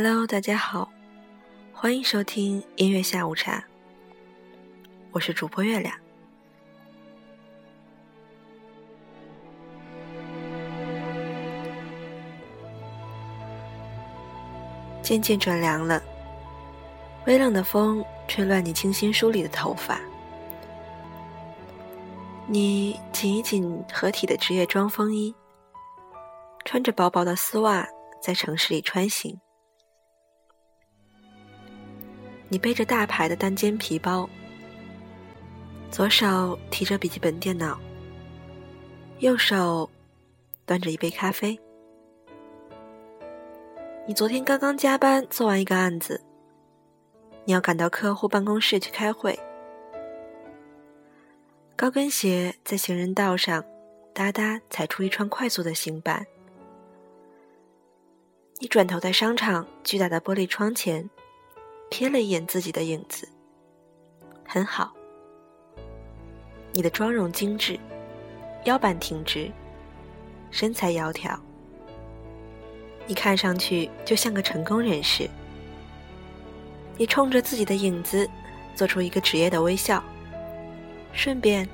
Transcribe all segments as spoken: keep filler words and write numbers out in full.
Hello， 大家好，欢迎收听音乐下午茶，我是主播月亮。渐渐转凉了，微冷的风吹乱你清新梳理的头发，你紧一紧合体的职业装风衣，穿着薄薄的丝袜在城市里穿行。你背着大牌的单肩皮包，左手提着笔记本电脑，右手端着一杯咖啡。你昨天刚刚加班做完一个案子，你要赶到客户办公室去开会。高跟鞋在行人道上哒哒踩出一串快速的行板。你转头在商场巨大的玻璃窗前瞥了一眼自己的影子，很好，你的妆容精致，腰板挺直，身材窈窕，你看上去就像个成功人士。你冲着自己的影子做出一个职业的微笑，顺便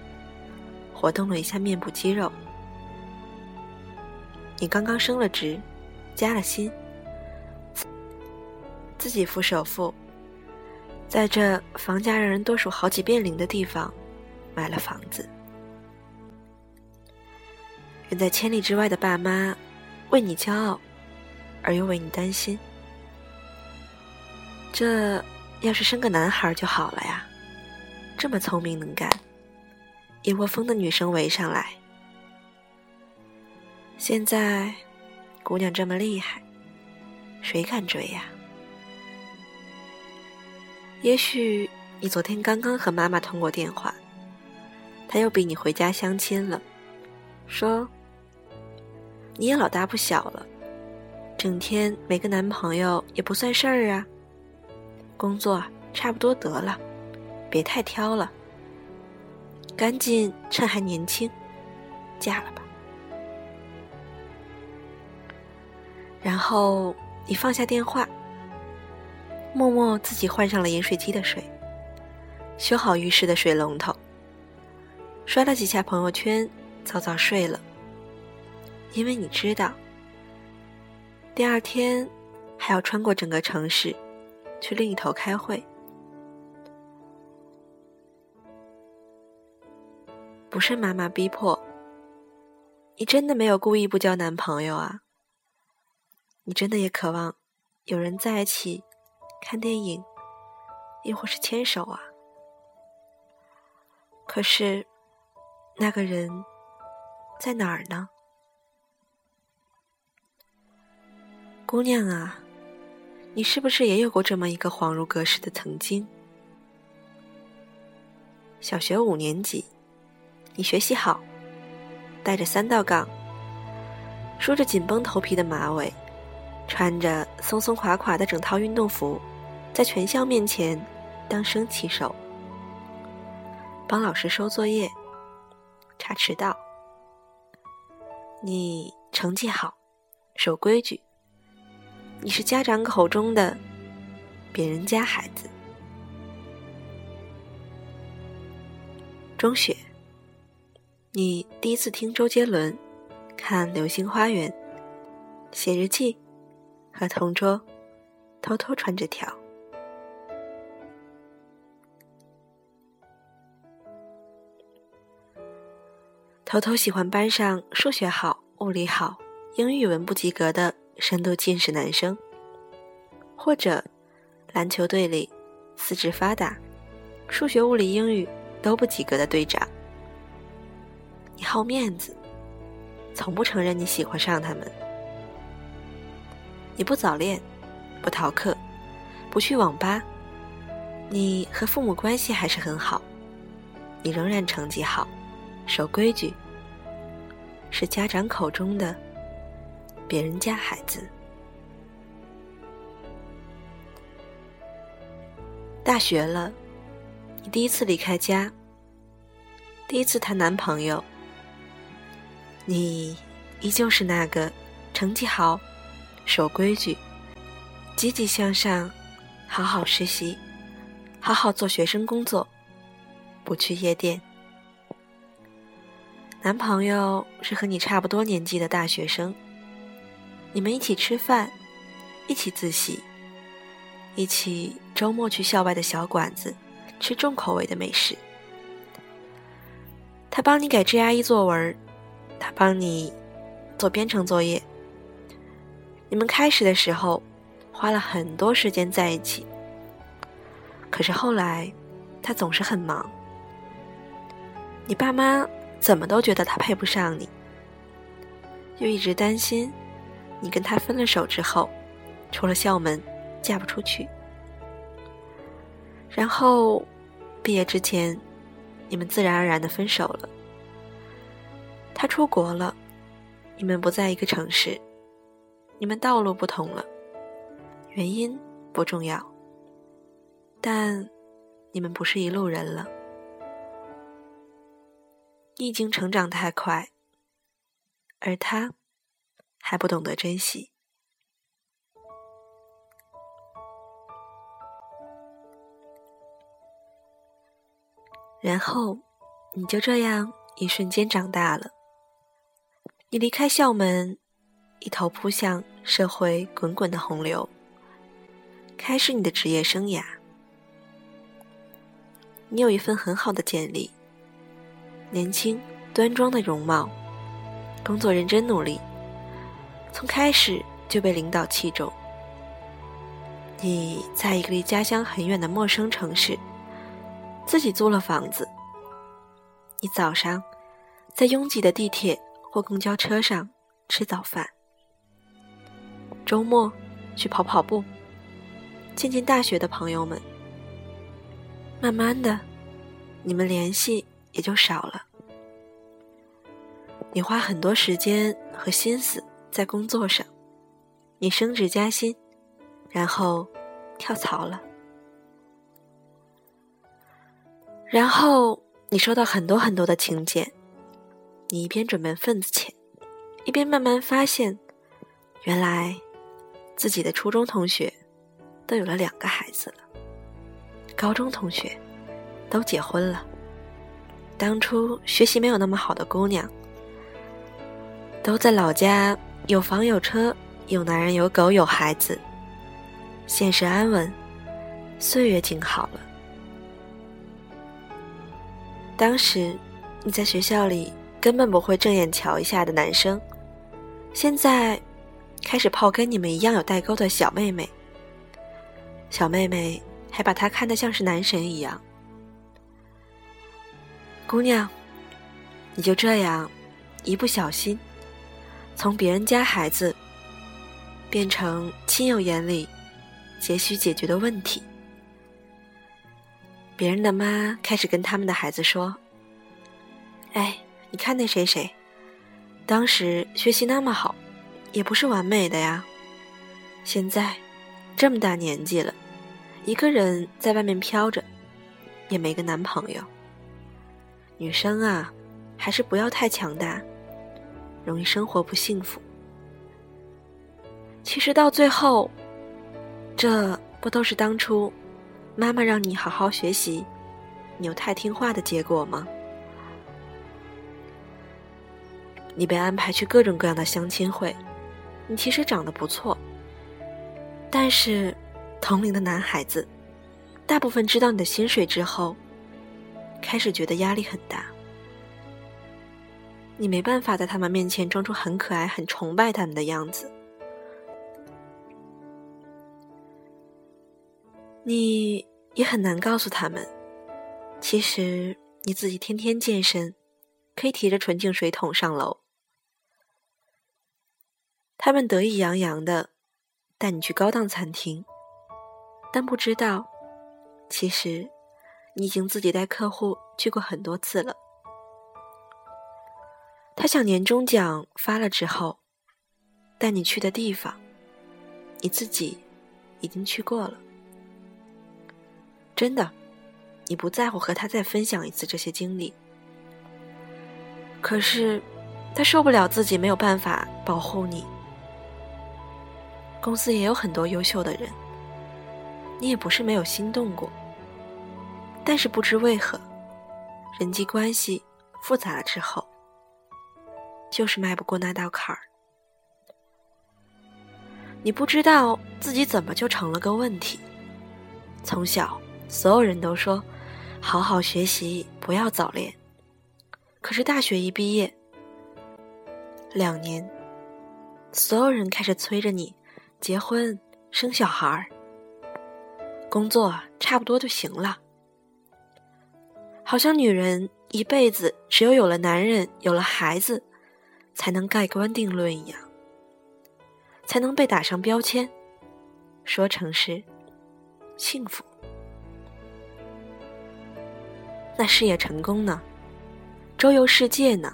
活动了一下面部肌肉。你刚刚升了职，加了薪，自己付首付，在这房价让人多数好几遍零的地方买了房子。远在千里之外的爸妈为你骄傲而又为你担心，这要是生个男孩就好了呀，这么聪明能干，一窝蜂的女生围上来。现在姑娘这么厉害，谁敢追呀？也许你昨天刚刚和妈妈通过电话，她又逼你回家相亲了，说你也老大不小了，整天没个男朋友也不算事儿啊，工作差不多得了，别太挑了，赶紧趁还年轻嫁了吧。然后你放下电话，默默自己换上了饮水机的水，修好浴室的水龙头，刷了几下朋友圈，早早睡了。因为你知道第二天还要穿过整个城市去另一头开会。不是妈妈逼迫你，真的没有故意不交男朋友啊，你真的也渴望有人在一起看电影，又或是牵手啊。可是那个人在哪儿呢？姑娘啊，你是不是也有过这么一个恍如隔世的曾经？小学五年级，你学习好，带着三道杠，梳着紧绷头皮的马尾，穿着松松垮垮的整套运动服，在全校面前当升旗手，帮老师收作业，查迟到。你成绩好，守规矩，你是家长口中的别人家孩子。中学，你第一次听周杰伦，看《流星花园》，写日记，和同桌偷偷传纸条。偷偷喜欢班上数学好、物理好、英语文不及格的深度近视男生，或者篮球队里四肢发达、数学、物理、英语都不及格的队长。你好面子，从不承认你喜欢上他们。你不早恋，不逃课，不去网吧，你和父母关系还是很好，你仍然成绩好，守规矩，是家长口中的别人家孩子。大学了，你第一次离开家，第一次谈男朋友，你依旧是那个成绩好、守规矩、积极向上，好好实习，好好做学生工作，不去夜店。男朋友是和你差不多年纪的大学生，你们一起吃饭，一起自习，一起周末去校外的小馆子吃重口味的美食。他帮你改 G R E 作文，他帮你做编程作业。你们开始的时候花了很多时间在一起，可是后来他总是很忙，你爸妈怎么都觉得他配不上你，又一直担心你跟他分了手之后出了校门嫁不出去。然后毕业之前你们自然而然地分手了，他出国了，你们不在一个城市，你们道路不同了，原因不重要，但你们不是一路人了。你已经成长太快，而他还不懂得珍惜。然后你就这样一瞬间长大了，你离开校门，一头扑向社会滚滚的洪流，开始你的职业生涯。你有一份很好的简历，年轻端庄的容貌，工作认真努力，从开始就被领导器重。你在一个离家乡很远的陌生城市自己租了房子，你早上在拥挤的地铁或公交车上吃早饭，周末去跑跑步，见见大学的朋友们。慢慢的，你们联系也就少了。你花很多时间和心思在工作上，你升职加薪，然后跳槽了。然后你收到很多很多的请柬，你一边准备份子钱，一边慢慢发现，原来自己的初中同学都有了两个孩子了，高中同学都结婚了，当初学习没有那么好的姑娘都在老家有房有车，有男人有狗有孩子，现实安稳，岁月静好了。当时你在学校里根本不会正眼瞧一下的男生，现在开始泡跟你们一样有代沟的小妹妹，小妹妹还把他看得像是男神一样。姑娘，你就这样一不小心从别人家孩子变成亲友眼里急需解决的问题。别人的妈开始跟他们的孩子说，哎，你看那谁谁当时学习那么好，也不是完美的呀，现在这么大年纪了，一个人在外面飘着，也没个男朋友。女生啊，还是不要太强大，容易生活不幸福。其实到最后，这不都是当初妈妈让你好好学习，你又太听话的结果吗？你被安排去各种各样的相亲会，你其实长得不错，但是同龄的男孩子大部分知道你的薪水之后，开始觉得压力很大。你没办法在他们面前装出很可爱很崇拜他们的样子，你也很难告诉他们，其实你自己天天健身，可以提着纯净水桶上楼。他们得意洋洋的带你去高档餐厅，但不知道，其实你已经自己带客户去过很多次了。他想年终奖发了之后，带你去的地方，你自己已经去过了。真的，你不在乎和他再分享一次这些经历。可是，他受不了自己没有办法保护你。公司也有很多优秀的人，你也不是没有心动过，但是不知为何，人际关系复杂了之后，就是迈不过那道坎儿。你不知道自己怎么就成了个问题。从小，所有人都说，好好学习，不要早恋。可是大学一毕业，两年，所有人开始催着你结婚、生小孩，工作差不多就行了。好像女人一辈子只有有了男人、有了孩子，才能盖棺定论一样，才能被打上标签，说成是幸福。那事业成功呢？周游世界呢？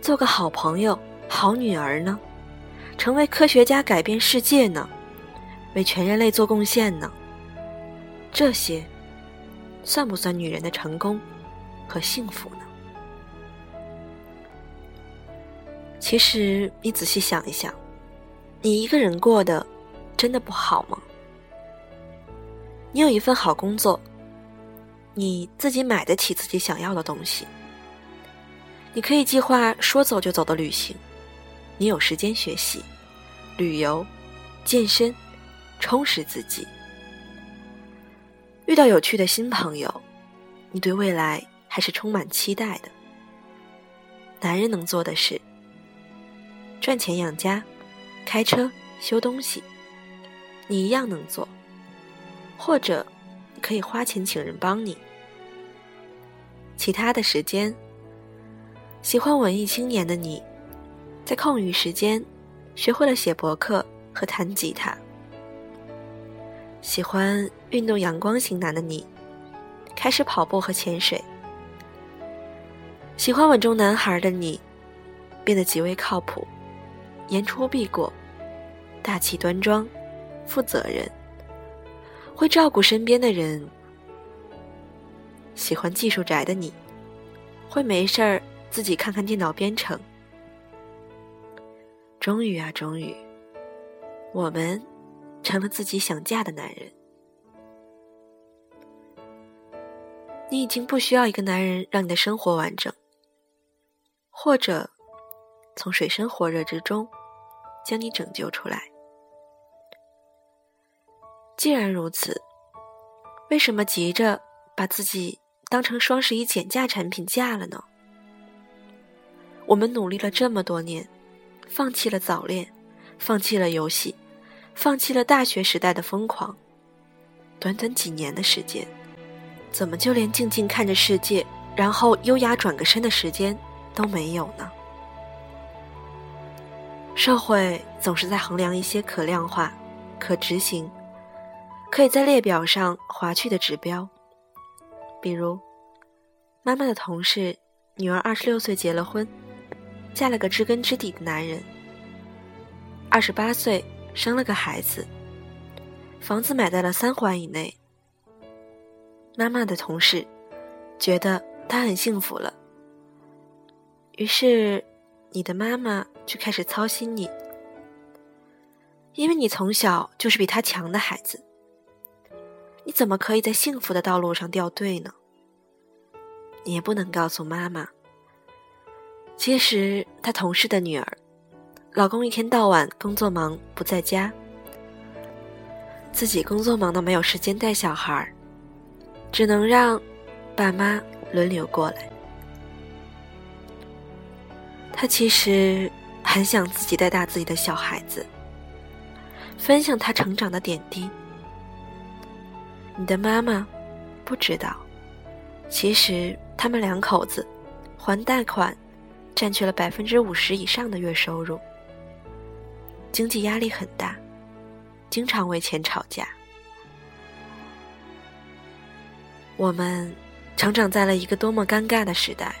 做个好朋友、好女儿呢？成为科学家改变世界呢？为全人类做贡献呢？这些算不算女人的成功和幸福呢？其实你仔细想一想，你一个人过得真的不好吗？你有一份好工作，你自己买得起自己想要的东西，你可以计划说走就走的旅行，你有时间学习、旅游、健身，充实自己。遇到有趣的新朋友，你对未来还是充满期待的。男人能做的是赚钱养家、开车、修东西，你一样能做，或者你可以花钱请人帮你。其他的时间，喜欢文艺青年的你，在空余时间学会了写博客和弹吉他。喜欢运动阳光型男的你，开始跑步和潜水。喜欢稳重男孩的你，变得极为靠谱，言出必果，大气端庄，负责任，会照顾身边的人。喜欢技术宅的你，会没事儿自己看看电脑编程。终于啊，终于，我们成了自己想嫁的男人。你已经不需要一个男人让你的生活完整，或者从水深火热之中将你拯救出来。既然如此，为什么急着把自己当成双十一减价产品嫁了呢？我们努力了这么多年，放弃了早恋，放弃了游戏，放弃了大学时代的疯狂，短短几年的时间，怎么就连静静看着世界，然后优雅转个身的时间都没有呢？社会总是在衡量一些可量化、可执行、可以在列表上划去的指标，比如妈妈的同事女儿二十六岁结了婚，嫁了个知根知底的男人，二十八岁生了个孩子，房子买在了三环以内。妈妈的同事觉得她很幸福了，于是你的妈妈就开始操心你，因为你从小就是比她强的孩子，你怎么可以在幸福的道路上掉队呢？你也不能告诉妈妈，其实她同事的女儿老公一天到晚工作忙不在家，自己工作忙到没有时间带小孩，只能让爸妈轮流过来。他其实很想自己带大自己的小孩子，分享他成长的点滴。你的妈妈不知道，其实他们两口子还贷款占据了百分之五十以上的月收入，经济压力很大，经常为钱吵架。我们成长在了一个多么尴尬的时代，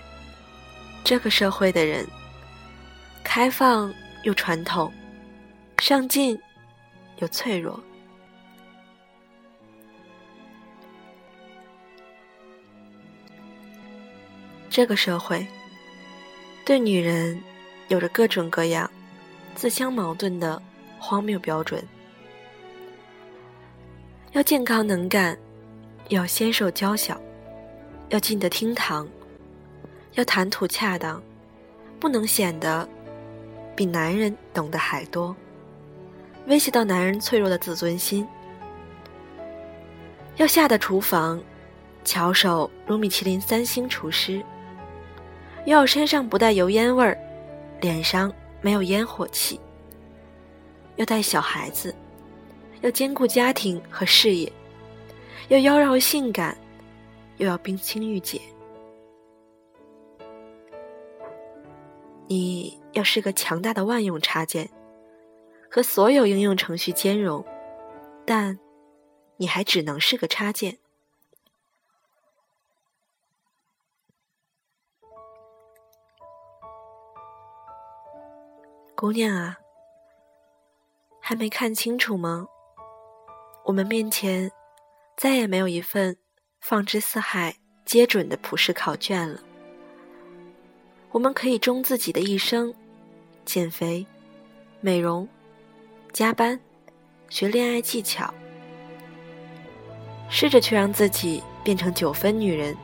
这个社会的人开放又传统，上进又脆弱。这个社会对女人有着各种各样自相矛盾的荒谬标准。要健康能干，要纤瘦娇小，要进得厅堂，要谈吐恰当，不能显得比男人懂得还多，威胁到男人脆弱的自尊心。要下得厨房，巧手如米其林三星厨师，要身上不带油烟味儿，脸上没有烟火气，要带小孩子，要兼顾家庭和事业，要妖娆性感，又要冰清玉洁。你要是个强大的万用插件，和所有应用程序兼容，但你还只能是个插件。姑娘啊，还没看清楚吗？我们面前再也没有一份放之四海皆准的普世考卷了。我们可以终自己的一生，减肥、美容、加班、学恋爱技巧，试着去让自己变成九分女人、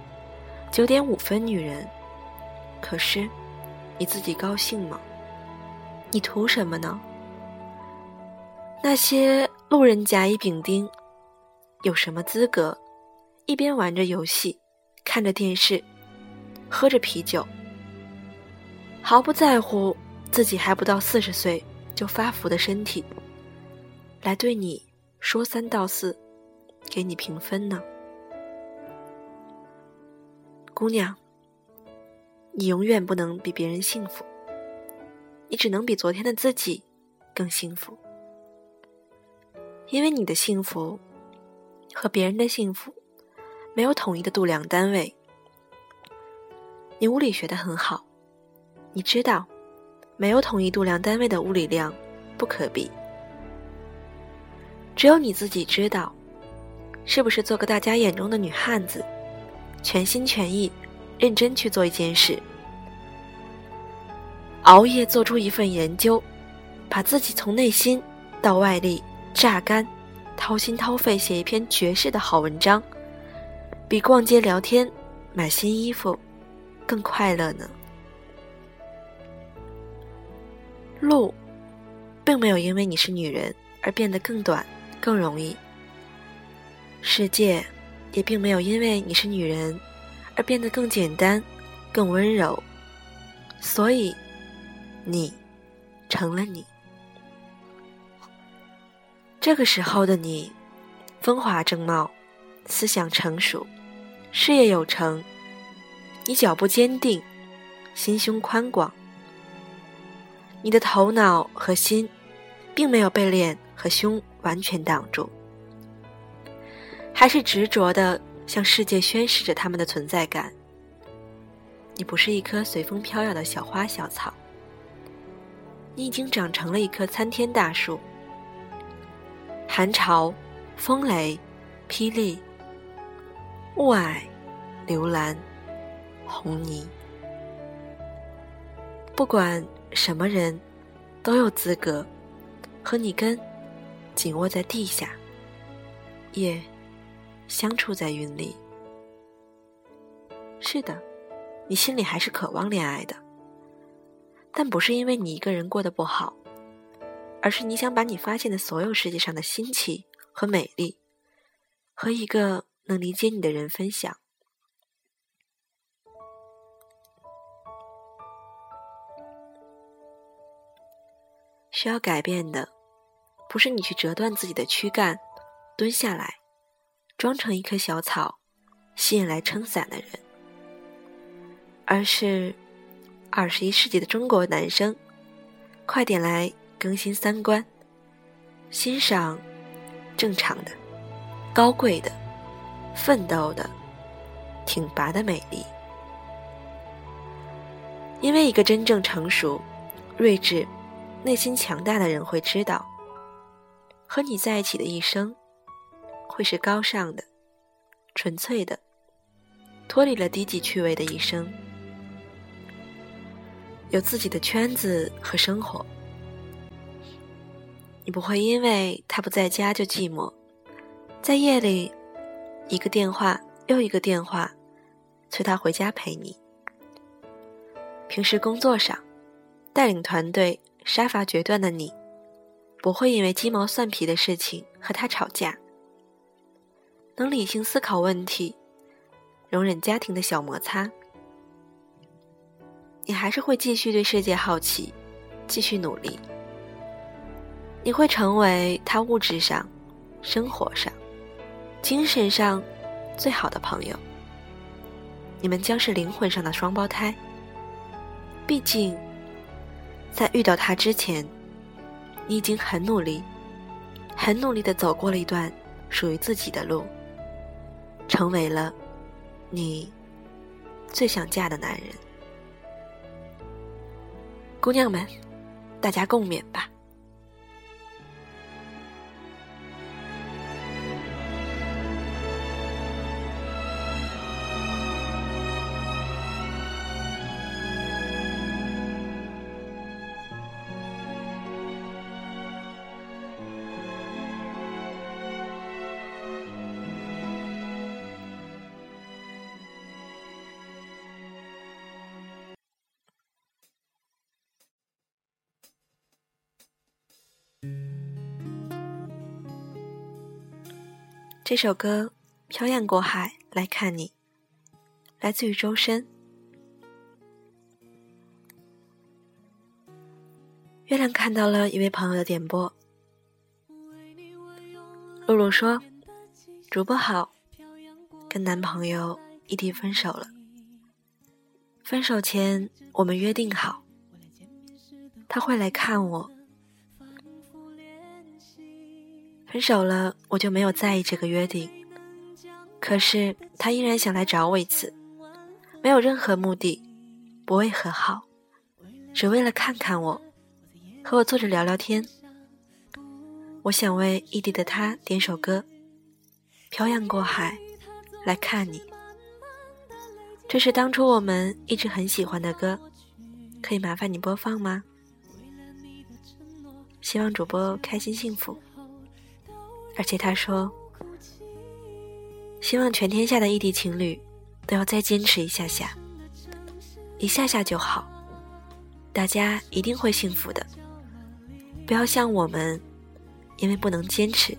九点五分女人。可是，你自己高兴吗？你图什么呢？那些路人甲乙丙丁，有什么资格一边玩着游戏，看着电视，喝着啤酒，毫不在乎自己还不到四十岁就发福的身体，来对你说三道四，给你评分呢？姑娘，你永远不能比别人幸福，你只能比昨天的自己更幸福，因为你的幸福和别人的幸福没有统一的度量单位。你物理学得很好，你知道没有统一度量单位的物理量不可比。只有你自己知道，是不是做个大家眼中的女汉子，全心全意认真去做一件事，熬夜做出一份研究，把自己从内心到外力榨干，掏心掏肺写一篇绝世的好文章，比逛街聊天买新衣服更快乐呢？路并没有因为你是女人而变得更短更容易，世界也并没有因为你是女人而变得更简单更温柔。所以你成了你，这个时候的你风华正茂，思想成熟，事业有成，你脚步坚定，心胸宽广，你的头脑和心并没有被脸和胸完全挡住，还是执着地向世界宣示着他们的存在感。你不是一棵随风飘摇的小花小草，你已经长成了一棵参天大树，寒潮、风雷、霹雳、雾霭、流岚、红泥，不管什么人都有资格和你根紧握在地下，叶相触在云里。是的，你心里还是渴望恋爱的，但不是因为你一个人过得不好，而是你想把你发现的所有世界上的新奇和美丽和一个能理解你的人分享。需要改变的，不是你去折断自己的躯干，蹲下来，装成一棵小草，吸引来撑伞的人，而是二十一世纪的中国男生，快点来更新三观，欣赏正常的、高贵的、奋斗的、挺拔的美丽。因为一个真正成熟、睿智、内心强大的人会知道，和你在一起的一生会是高尚的、纯粹的，脱离了低级趣味的一生，有自己的圈子和生活，你不会因为他不在家就寂寞。在夜里，一个电话又一个电话，催他回家陪你。平时工作上，带领团队杀伐决断的你，不会因为鸡毛蒜皮的事情和他吵架，能理性思考问题，容忍家庭的小摩擦。你还是会继续对世界好奇，继续努力。你会成为他物质上、生活上、精神上最好的朋友。你们将是灵魂上的双胞胎。毕竟，在遇到他之前，你已经很努力、很努力地走过了一段属于自己的路，成为了你最想嫁的男人。姑娘们，大家共勉吧。这首歌《漂洋过海来看你》来自于周深。月亮看到了一位朋友的点播，露露说：主播好，跟男朋友异地分手了，分手前我们约定好他会来看我，分手了，我就没有在意这个约定。可是他依然想来找我一次，没有任何目的，不为和好，只为了看看我，和我坐着聊聊天。我想为异地的他点首歌，《漂洋过海来看你》，这是当初我们一直很喜欢的歌，可以麻烦你播放吗？希望主播开心幸福。而且他说，希望全天下的异地情侣都要再坚持一下下，一下下就好，大家一定会幸福的，不要像我们，因为不能坚持，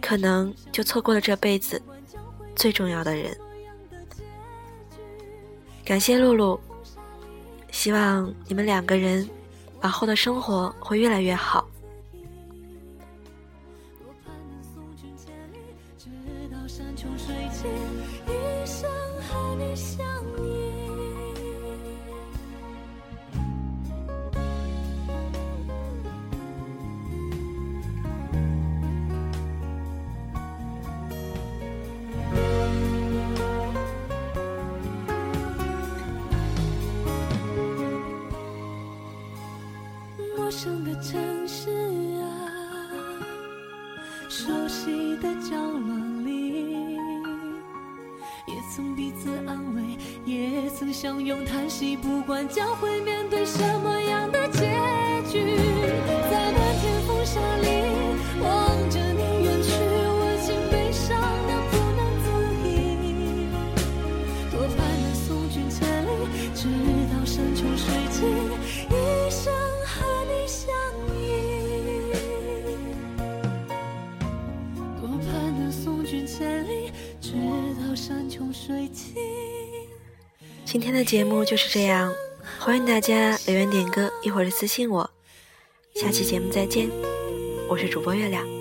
可能就错过了这辈子最重要的人。感谢露露，希望你们两个人往后的生活会越来越好。陌生的城市啊，熟悉的角落里，也曾彼此安慰，也曾相拥叹息，不管将会面对什么样的结局，在漫天风沙里望着你远去，我已经悲伤得不能自已，多盼能送君千里，直到山穷水尽，一生和你相依，多盼能送君千里，直到山穷水尽。今天的节目就是这样，欢迎大家留言点歌，一会儿私信我，下期节目再见，我是主播月亮。